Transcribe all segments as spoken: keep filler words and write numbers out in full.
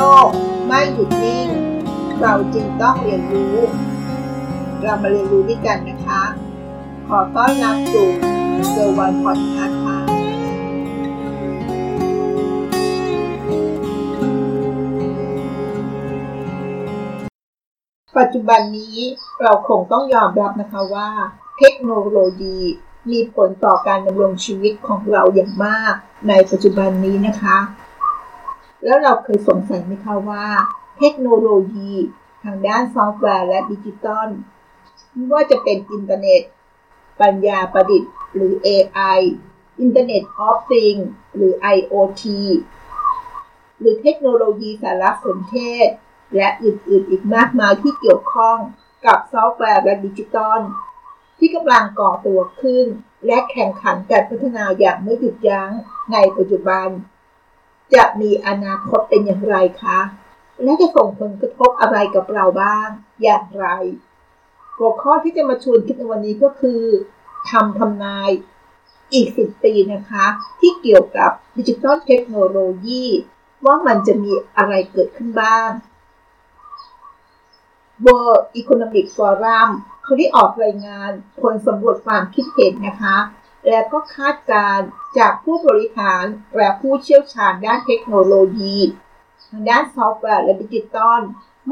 ลกไม่หยุดนิ่งเราจึงต้องเรียนรู้เรามาเรียนรู้ด้วยกันนะคะขอต้อนรับสู่เซอร์วันพอดคาสต์ค่ะปัจจุบันนี้เราคงต้องยอมรับนะคะว่าเทคโนโลยีมีผลต่อการดำรงชีวิตของเราอย่างมากในปัจจุบันนี้นะคะแล้วเราเคยสงสัยไหมคะว่าเทคโนโลยีทางด้านซอฟต์แวร์และดิจิตอลไม่ว่าจะเป็นอินเทอร์เน็ตปัญญาประดิษฐ์หรือ เอ ไอ Internet of Things หรือ ไอ โอ ที หรือเทคโนโลยีสารสนเทศและอื่นๆอีกมากมายที่เกี่ยวข้องกับซอฟต์แวร์และดิจิตอลที่กำลังก่อตัวขึ้นและแข่งขันการพัฒนาอย่างไม่หยุดยั้งในปัจจุบันจะมีอนาคตเป็นอย่างไรคะและจะส่งผลกระทบอะไรกับเราบ้างอย่างไรหัวข้อที่จะมาชวนคิดในวันนี้ก็คือทำทำนายอีกสิบปีนะคะที่เกี่ยวกับดิจิทัลเทคโนโลยีว่ามันจะมีอะไรเกิดขึ้นบ้าง World Economic Forum เขาได้ออกรายงานผลสำรวจความคิดเห็นนะคะและก็คาดการณ์จากผู้บริหารและผู้เชี่ยวชาญด้านเทคโนโลยีทางด้านซอฟต์แวร์และดิจิตอล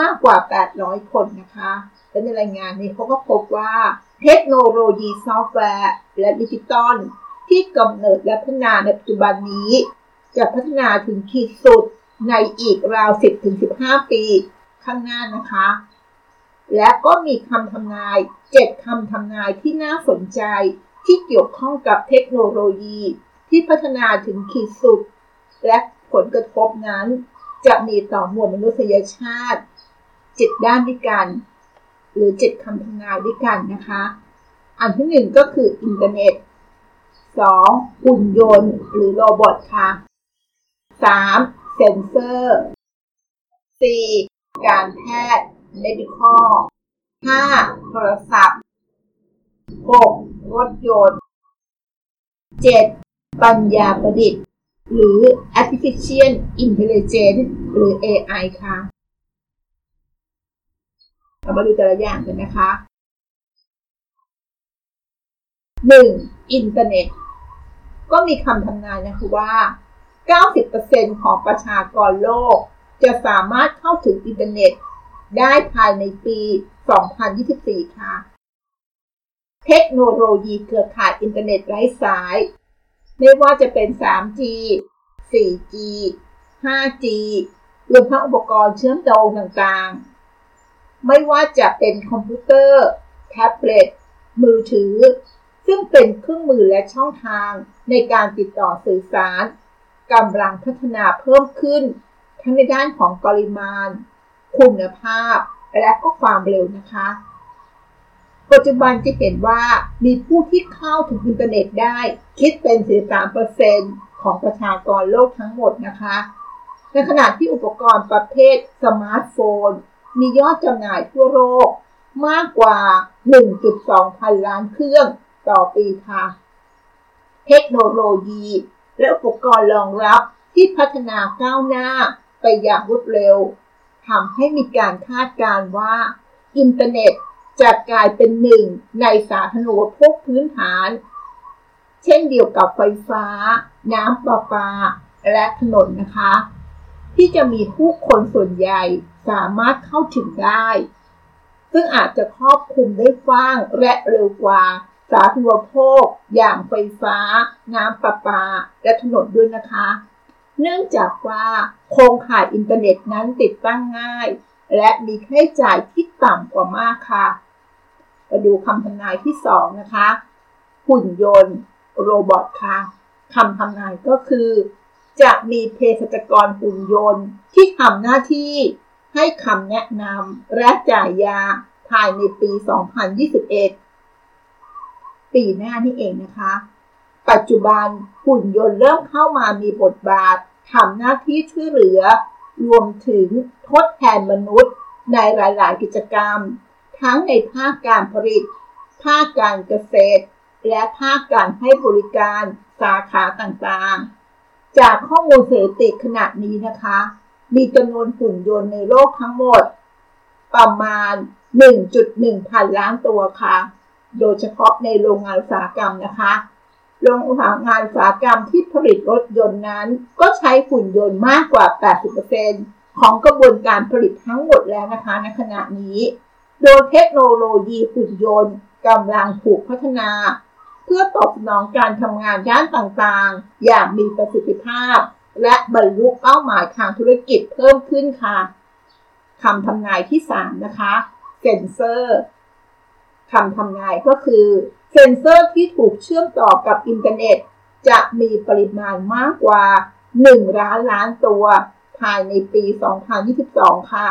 มากกว่าแปดร้อยคนนะคะและในรายงานนี้เขาก็พบว่าเทคโนโลยีซอฟต์แวร์และดิจิตอลที่กำเนิดและพัฒนาในปัจจุบันนี้จะพัฒนาถึงขีดสุดในอีกราว สิบถึงสิบห้า ปีข้างหน้านะคะและก็มีคำทำนายเจ็ดคำทำนายที่น่าสนใจที่เกี่ยวข้องกับเทคโนโลยีที่พัฒนาถึงขีดสุดและผลกระทบนั้นจะมีต่อมวลมนุษยชาติเจ็ดด้านด้วยกันหรือเจ็ดคำทำนายด้วยกันนะคะอันที่หนึ่งก็คืออินเทอร์เน็ตสองหุ่นยนต์หรือโรบอทค่ะสามเซ็นเซอร์สี่การแพทย์ medical ห้าโทรศัพท์หกรถยนต์เจ็ดปัญญาประดิษฐ์หรือ Artificial Intelligence หรือ เอ ไอ ค่ะเรามาดูแต่ละอย่างกันนะคะ หนึ่ง. อินเทอร์เน็ตก็มีคำทำนายนะคะว่า เก้าสิบเปอร์เซ็นต์ ของประชากรโลกจะสามารถเข้าถึงอินเทอร์เน็ตได้ภายในปี สองพันยี่สิบสี่ ค่ะเทคโนโลยีเครือข่ายอินเทอร์เน็ตไร้สายไม่ว่าจะเป็น สามจี สี่จี ห้าจี รวมทั้งอุปกรณ์เชื่อมต่อต่างๆไม่ว่าจะเป็นคอมพิวเตอร์แท็บเล็ตมือถือซึ่งเป็นเครื่องมือและช่องทางในการติดต่อสื่อสารกำลังพัฒนาเพิ่มขึ้นทั้งในด้านของปริมาณคุณภาพและก็ความเร็วนะคะปัจจุบันจะเห็นว่ามีผู้ที่เข้าถึงอินเทอร์เน็ตได้คิดเป็น สี่สิบสามเปอร์เซ็นต์ ของประชากรโลกทั้งหมดนะคะในขณะที่อุปกรณ์ประเภทสมาร์ทโฟนมียอดจำหน่ายทั่วโลกมากกว่า หนึ่งจุดสอง พันล้านเครื่องต่อปีค่ะเทคโนโลยีและอุปกรณ์รองรับที่พัฒนาก้าวหน้าไปอย่างรวดเร็วทำให้มีการคาดการณ์ว่าอินเทอร์เน็ตจะกลายเป็นหนึ่งในสาธารณูปโภคพื้นฐานเช่นเดียวกับไฟฟ้าน้ำประปาและถนนนะคะที่จะมีผู้คนส่วนใหญ่สามารถเข้าถึงได้ซึ่งอาจจะครอบคลุมได้กว้างและเร็วกว่าสาธารณูปโภคอย่างไฟฟ้าน้ำประปาและถนนด้วยนะคะเนื่องจากว่าโครงข่ายอินเทอร์เน็ตนั้นติดตั้งง่ายและมีค่าใช้จ่ายที่ต่ำกว่ามากค่ะมาดูคำทำนายที่สองนะคะหุ่นยนต์โรบอทค่ะคำทำนายก็คือจะมีเภสัชกรหุ่นยนต์ที่ทำหน้าที่ให้คำแนะนำและจ่ายยาภายในปี สองพันยี่สิบเอ็ด ปีหน้านี่เองนะคะปัจจุบันหุ่นยนต์เริ่มเข้ามามีบทบาททำหน้าที่ช่วยเหลือรวมถึงทดแทนมนุษย์ในหลายๆกิจกรรมทั้งในภาคการผลิตภาคการเกษตรและภาคการให้บริการสาขาต่างๆจากข้อมูลสถิติขณะนี้นะคะ มีจำนวนหุ่นยนต์ในโลกทั้งหมดประมาณ หนึ่งจุดหนึ่งพันล้านตัวค่ะโดยเฉพาะในโรงงานอุตสาหกรรมนะคะโรงงานอุตสาหกรรมที่ผลิตรถยนต์นั้นก็ใช้หุ่นยนต์มากกว่า แปดสิบเปอร์เซ็นต์ ของกระบวนการผลิตทั้งหมดแล้วนะคะในขณะนี้โดยเทคโนโลยีหุ่นยนต์กำลังถูกพัฒนาเพื่อตอบสนองการทำงานด้านต่างๆอย่างมีประสิทธิภาพและบรรลุเป้าหมายทางธุรกิจเพิ่มขึ้นค่ะคำทำนายที่สามนะคะเซ็นเซอร์คำทำนายก็คือเซ็นเซอร์ที่ถูกเชื่อมต่อกับอินเทอร์เน็ตจะมีปริมาณมากกว่าหนึ่งล้านล้านตัวภายในปีสองพันยี่สิบสองค่ะ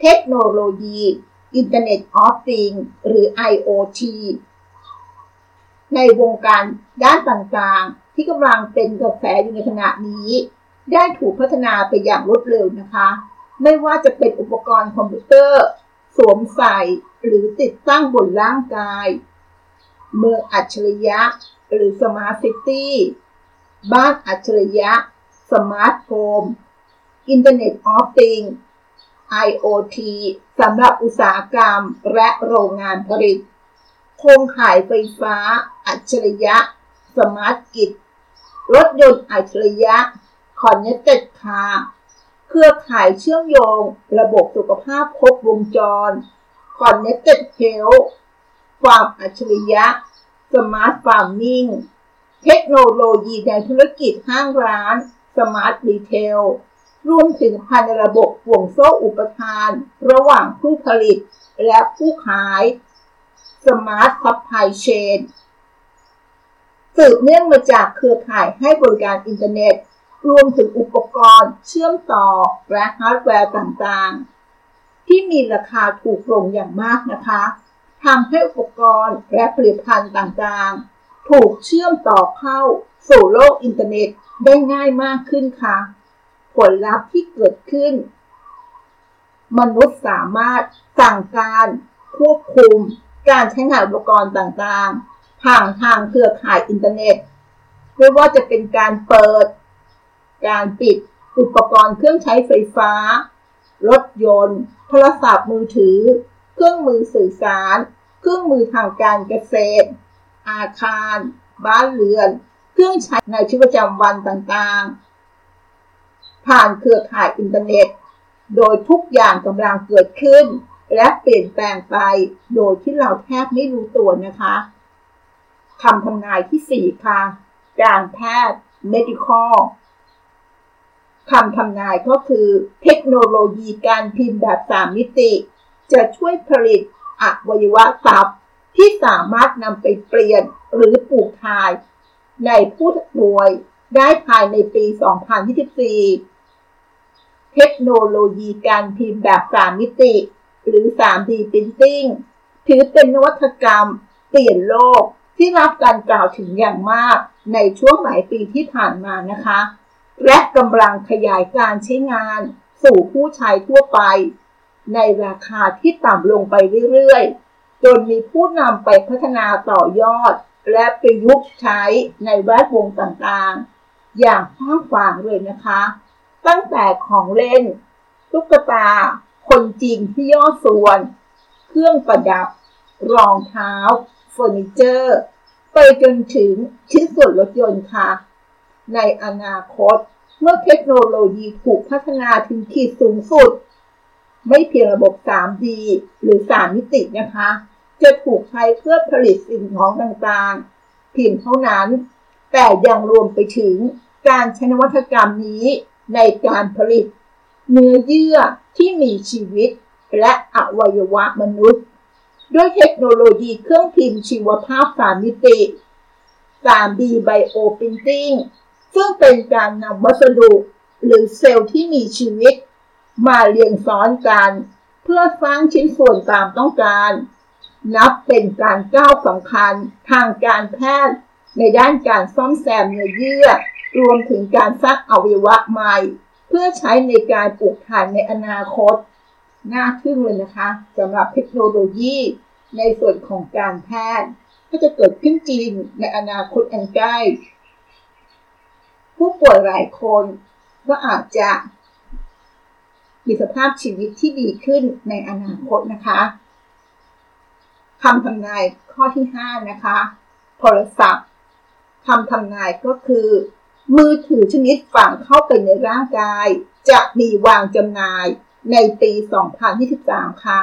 เทคโนโลยี Internet of Things หรือ ไอ โอ ที ในวงการด้านต่างๆที่กำลังเป็นกระแสอยู่ในขณะนี้ได้ถูกพัฒนาไปอย่างรวดเร็วนะคะไม่ว่าจะเป็นอุปกรณ์คอมพิวเตอร์สวมใส่หรือติดตั้งบนร่างกายเมืองอัจฉริยะหรือสมาร์ทซิตี้บ้านอัจฉริยะสมาร์ทโฮม Internet of Things ไอ โอ ที สำหรับอุตสาหกรรมและโรงงานผลิตโครงข่ายไฟฟ้าอัจฉริยะสมาร์ทกริดรถยนต์อัจฉริยะ Connected Car เครือข่ายเชื่อมโยงระบบสุขภาพครบวงจร Connected Health ความอัจฉริยะ Smart Farming เทคโนโลยีในธุรกิจห้างร้าน Smart Retail รวมถึงภายในระบบห่วงโซ่อุปทานระหว่างผู้ผลิตและผู้ขายSmart Supply Chain สืบเนื่องมาจากเครือข่ายให้บริการอินเทอร์เน็ตรวมถึงอุปกรณ์เชื่อมต่อและฮาร์ดแวร์ต่างๆที่มีราคาถูกลงอย่างมากนะคะทำให้อุปกรณ์และผลิตภัณฑ์ต่างๆถูกเชื่อมต่อเข้าสู่โลกอินเทอร์เน็ตได้ง่ายมากขึ้นค่ะผลลัพธ์ที่เกิดขึ้นมนุษย์สามารถสั่งการควบคุมการใช้งานอุปกรณ์ต่างๆผ่านทางเครือข่ายอินเทอร์เน็ตไม่ว่าจะเป็นการเปิดการปิดอุปกรณ์เครื่องใช้ไฟฟ้ารถยนต์โทรศัพท์มือถือเครื่องมือสื่อสารเครื่องมือทางการเกษตรอาคารบ้านเรือนเครื่องใช้ในชีวิตประจำวันต่างๆผ่านเครือข่ายอินเทอร์เน็ตโดยทุกอย่างกำลังเกิดขึ้นและเปลี่ยนแปลงไปโดยที่เราแทบไม่รู้ตัวนะคะคำทำนายที่สี่ค่ะการแพทย์ medical คำทำนายก็คือเทคโนโลยีการพิมพ์แบบสามมิติจะช่วยผลิตอวัยวะตับที่สามารถนำไปเปลี่ยนหรือปลูกถ่ายในผู้ป่วยได้ภายในปีสองพันยี่สิบสี่เทคโนโลยีการพิมพ์แบบสามมิติหรือ ทรี ดี Printing ถือเป็นนวัตกรรมเปลี่ยนโลกที่รับการกล่าวถึงอย่างมากในช่วงหลายปีที่ผ่านมานะคะและกำลังขยายการใช้งานสู่ผู้ใช้ทั่วไปในราคาที่ต่ำลงไปเรื่อยๆจนมีผู้นำไปพัฒนาต่อยอดและประยุกต์ใช้ในแวดวงต่างๆอย่างกว้างขวางเลยนะคะตั้งแต่ของเล่นตุ๊กตาคนจริงที่ย่อส่วนเครื่องประดับรองเท้าเฟอร์นิเจอร์ไปจนถึงชิ้นส่วนรถยนต์ค่ะในอนาคตเมื่อเทคโนโลยีถูกพัฒนาถึงขีดสูงสุดไม่เพียงระบบ ทรี ดี หรือสามมิตินะคะจะถูกใช้เพื่อผลิตสิ่งของต่างๆเพียงเท่านั้นแต่ยังรวมไปถึงการใช้นวัตกรรมนี้ในการผลิตเนื้อเยื่อที่มีชีวิตและอวัยวะมนุษย์ด้วยเทคโนโลยีเครื่องพิมพ์ชีวภาพสามมิติ ทรี ดี Bio Printing ซึ่งเป็นการนำวัสดุหรือเซลล์ที่มีชีวิตมาเรียงซ้อนกันเพื่อสร้างชิ้นส่วนตามต้องการนับเป็นการก้าวสำคัญทางการแพทย์ในด้านการซ่อมแซมเนื้อเยื่อรวมถึงการสร้างอวัยวะใหม่เพื่อใช้ในการปลูกถ่ายในอนาคตน่าทึ่งเลยนะคะสำหรับเทคโนโลยีในส่วนของการแพทย์ก็จะเกิดขึ้นจริงในอนาคตอันใกล้ผู้ป่วยหลายคนก็อาจจะ มีสภาพชีวิตที่ดีขึ้นในอนาคตนะคะคำทำนายข้อที่ห้านะคะโทรศัพท์คำทำนายก็คือมือถือชนิดฝังเข้าไปในร่างกายจะมีวางจำหน่ายในปีสองพันยี่สิบสามค่ะ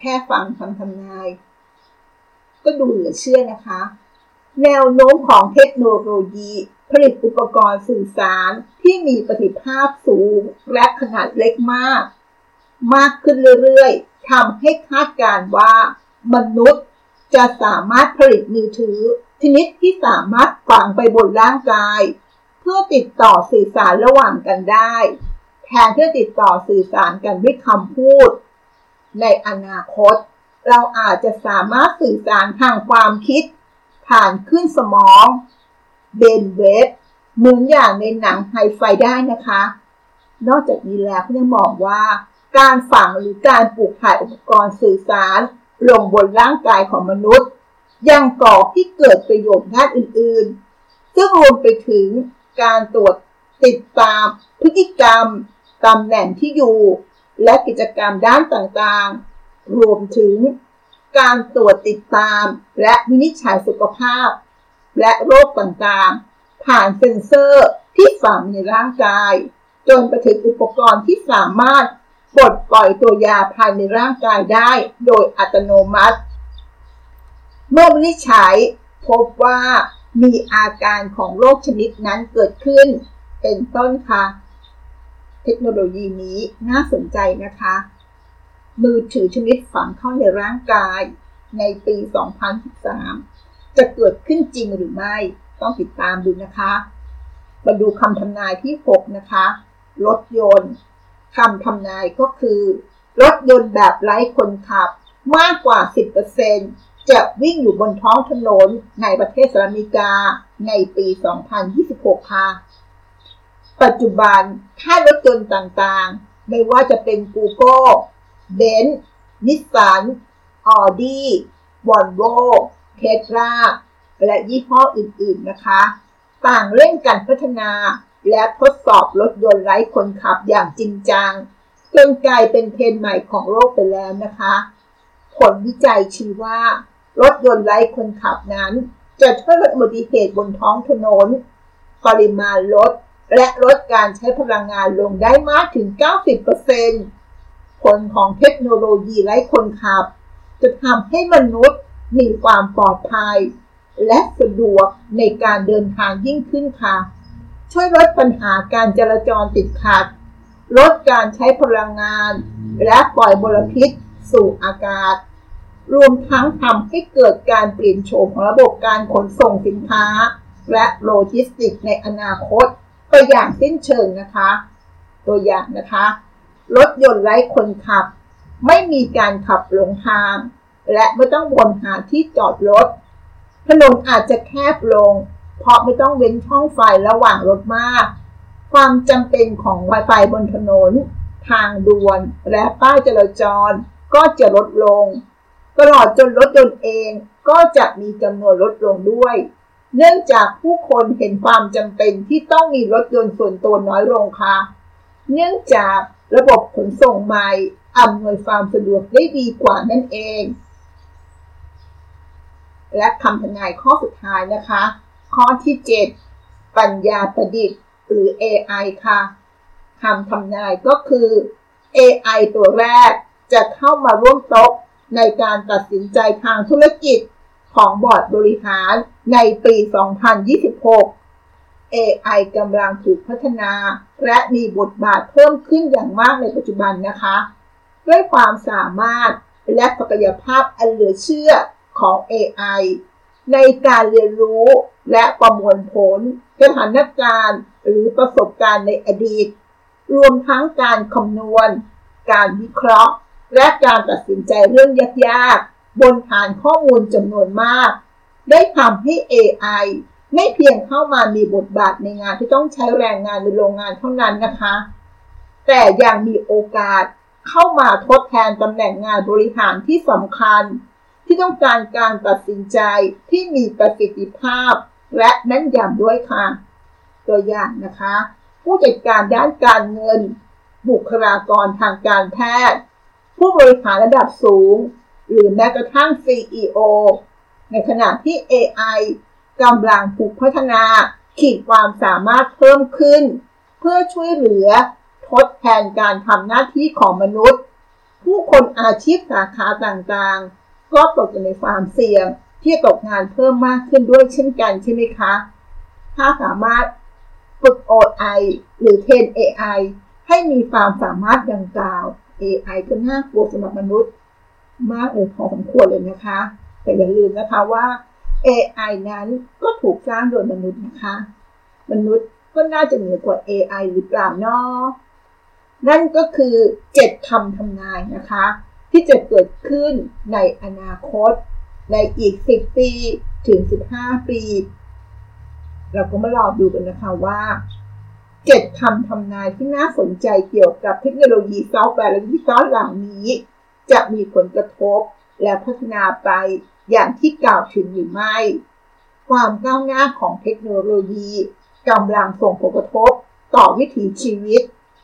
แค่ฟังคำทำนายก็ดูเหลือเชื่อนะคะแนวโน้มของเทคโนโลยีผลิตอุปกรณ์สื่อสารที่มีประสิทธิภาพสูงและขนาดเล็กมากมากขึ้นเรื่อยๆทำให้คาดการณ์ว่ามนุษย์จะสามารถผลิตมือถือชนิดที่สามารถฝังไปบนร่างกายเพื่อติดต่อสื่อสารระหว่างกันได้แทนที่จะติดต่อสื่อสารกันด้วยคำพูดในอนาคตเราอาจจะสามารถสื่อสารทางความคิดผ่านขึ้นสมองเบนเวฟเหมือนอย่างในหนังไฮไฟได้นะคะนอกจากนี้แล้วก็ยังบอกว่าการฝังหรือการปลูกถ่ายอุปกรณ์สื่อสารลงบนร่างกายของมนุษย์ยังก่อให้เกิดประโยชน์ด้านอื่นๆซึ่งรวมไปถึงการตรวจติดตามพฤติกรรมตำแหน่งที่อยู่และกิจกรรมด้านต่างๆรวมถึงการตรวจติดตามและวินิจฉัยสุขภาพและโรคต่างๆผ่านเซ็นเซอร์ที่ฝังในร่างกายจนไปถึงอุปกรณ์ที่สามารถปลดปล่อยตัวยาภายในร่างกายได้โดยอัตโนมัติเมื่อวินิจฉัยพบว่ามีอาการของโรคชนิดนั้นเกิดขึ้นเป็นต้นค่ะเทคโนโลยีนี้น่าสนใจนะคะมือถือชนิดฝังเข้าในร่างกายในปีสองพันสิบสามจะเกิดขึ้นจริงหรือไม่ต้องติดตามดูนะคะมาดูคำทำนายที่หกนะคะรถยนต์คำทำนายก็คือรถยนต์แบบไร้คนขับมากกว่า สิบเปอร์เซ็นต์ จะวิ่งอยู่บนท้องถนนในประเทศสหรัฐอเมริกาในปีสองพันยี่สิบหกค่ะปัจจุบันค่ายรถยนต์ต่างๆไม่ว่าจะเป็น Google, Benz, Nissan, Audi, Volvo, Tesla และยี่ห้ออื่นๆนะคะต่างเร่งการพัฒนาและทดสอบรถยนต์ไร้คนขับอย่างจริงจังจนกลายเป็นเทรนด์ใหม่ของโลกไปแล้วนะคะผลวิจัยชี้ว่ารถยนต์ไร้คนขับนั้นจะช่วยลดอุบัติเหตุบนท้องถนนปริมาณรถและลดการใช้พลังงานลงได้มากถึง เก้าสิบเปอร์เซ็นต์ ผลของเทคโนโลยีไร้คนขับจะทำให้มนุษย์มีความปลอดภัยและสะดวกในการเดินทางยิ่งขึ้นค่ะช่วยลดปัญหาการจราจรติดขัดลดการใช้พลังงานและปล่อยมลพิษสู่อากาศรวมทั้งทำให้เกิดการเปลี่ยนโฉมของระบบการขนส่งสินค้าและโลจิสติกส์ในอนาคตไปอย่างสิ้นเชิงนะคะตัวอย่างนะคะรถยนต์ไร้คนขับไม่มีการขับหลงทางและไม่ต้องวนหาที่จอดรถถนนอาจจะแคบลงเพราะไม่ต้องเว้นช่องไฟระหว่างรถมากความจำเป็นของไฟบนถนนทางด่วนและป้ายจราจรก็จะลดลงตลอดจนรถยนต์เองก็จะมีจำนวนลดลงด้วยเนื่องจากผู้คนเห็นความจำเป็นที่ต้องมีรถยนต์ส่วนตัวน้อยลงค่ะเนื่องจากระบบขนส่งใหม่อำนวยความสะดวกได้ดีกว่านั่นเองและคำทำนายข้อสุดท้ายนะคะข้อที่เจ็ดปัญญาประดิษฐ์หรือ เอ ไอ ค่ะคำทำนายก็คือ เอ ไอ ตัวแรกจะเข้ามาร่วมโต๊ะในการตัดสินใจทางธุรกิจของบอร์ดบริหารในปีสองพันยี่สิบหก เอ ไอ กำลังถูกพัฒนาและมีบทบาทเพิ่มขึ้นอย่างมากในปัจจุบันนะคะด้วยความสามารถและศักยภาพอันเหลือเชื่อของ เอ ไอ ในการเรียนรู้และประมวลผลสถานการณ์หรือประสบการณ์ในอดีตรวมทั้งการคำนวณการวิเคราะห์และการตัดสินใจเรื่องยากๆบนฐานข้อมูลจำนวนมากได้ทำให้ เอ ไอ ไม่เพียงเข้ามามีบทบาทในงานที่ต้องใช้แรงงานในโรงงานเท่านั้นนะคะแต่ยังมีโอกาสเข้ามาทดแทนตำแหน่งงานบริหารที่สำคัญที่ต้องการการตัดสินใจที่มีประสิทธิภาพและแม่นยำด้วยค่ะตัวอย่างนะคะผู้จัดการด้านการเงิน บุคลากรทางการแพทย์ผู้บริหารระดับสูงหรือแม้กระทั่ง ซี อี โอ ในขณะที่ เอ ไอ กำลังถูกพัฒนาขีดความสามารถเพิ่มขึ้นเพื่อช่วยเหลือทดแทนการทำหน้าที่ของมนุษย์ผู้คนอาชีพสาขาต่างๆก็ตกอยู่ในความเสี่ยงที่ตกงานเพิ่มมากขึ้นด้วยเช่นกันใช่ไหมคะถ้าสามารถฝึก เอ ไอ หรือเทรน เอ ไอ ให้มีความสามารถดังกล่าว เอ ไอ ก็น่ากลัวสำหรับมนุษย์มากเลยพอสมควรเลยนะคะแต่อย่าลืมนะคะว่า เอ ไอ นั้นก็ถูกสร้างโดยมนุษย์นะคะมนุษย์ก็น่าจะเหนือกว่า เอ ไอ หรือเปล่าเนาะนั่นก็คือเจ็ดคำทำนายนะคะที่จะเกิดขึ้นในอนาคตในอีกสิบปีถึงสิบห้าปีเราก็มารอดูกันนะคะว่าเจ็ดคำทำนายที่น่าสนใจเกี่ยวกับเทคโนโลยีซอฟต์แวร์และดิจิตอลเหล่านี้จะมีผลกระทบและพัฒนาไปอย่างที่กล่าวถึงหรือไม่ความก้าวหน้าของเทคโนโลยีกำลังส่งผลกระทบต่อวิถีชีวิต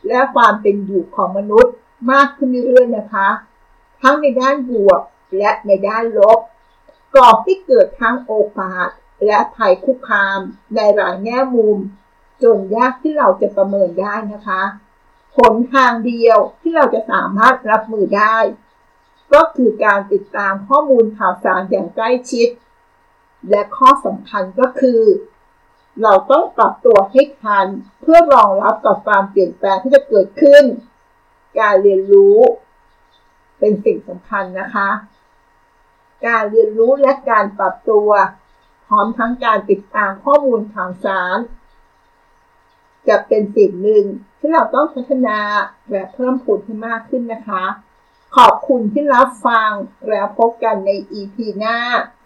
และความเป็นอยู่ของมนุษย์มากขึ้นเรื่อยๆนะคะทั้งในด้านบวกและในด้านลบก่อให้เกิดทั้งโอกาสและภัยคุกคามในหลายแง่มุมจนยากที่เราจะประเมินได้นะคะหนทางเดียวที่เราจะสามารถรับมือได้ก็คือการติดตามข้อมูลข่าวสารอย่างใกล้ชิดและข้อสำคัญก็คือเราต้องปรับตัวให้ทันเพื่อรองรับกับความเปลี่ยนแปลงที่จะเกิดขึ้นการเรียนรู้เป็นสิ่งสำคัญนะคะการเรียนรู้และการปรับตัวพร้อมทั้งการติดตามข้อมูลข่าวสารจะเป็นสิ่งหนึ่งที่เราต้องพัฒนาและเพิ่มพูนให้มากขึ้นนะคะขอบคุณที่รับฟังแล้วพบกันใน อี พี หน้า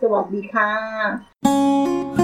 สวัสดีค่ะ